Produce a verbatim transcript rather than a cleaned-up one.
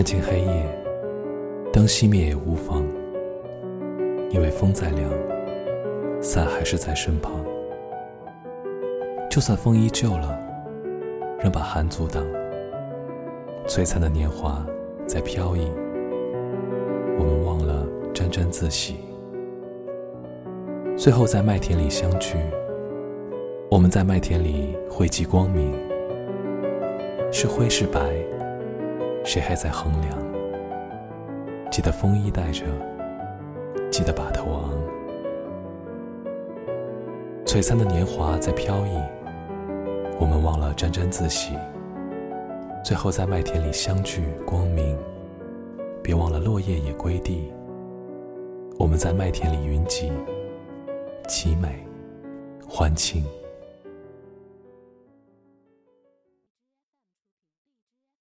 看清黑夜，灯熄灭也无妨，因为风再凉，伞还是在身旁。就算风依旧了，仍把寒阻挡。璀璨的年华在飘逸，我们忘了沾沾自喜。最后在麦田里相聚，我们在麦田里汇集光明。是灰是白，谁还在衡量？记得风衣带着，记得把头昂。璀璨的年华在飘逸，我们忘了沾沾自喜。最后在麦田里相聚光明，别忘了落叶也归地。我们在麦田里云集，凄美欢庆。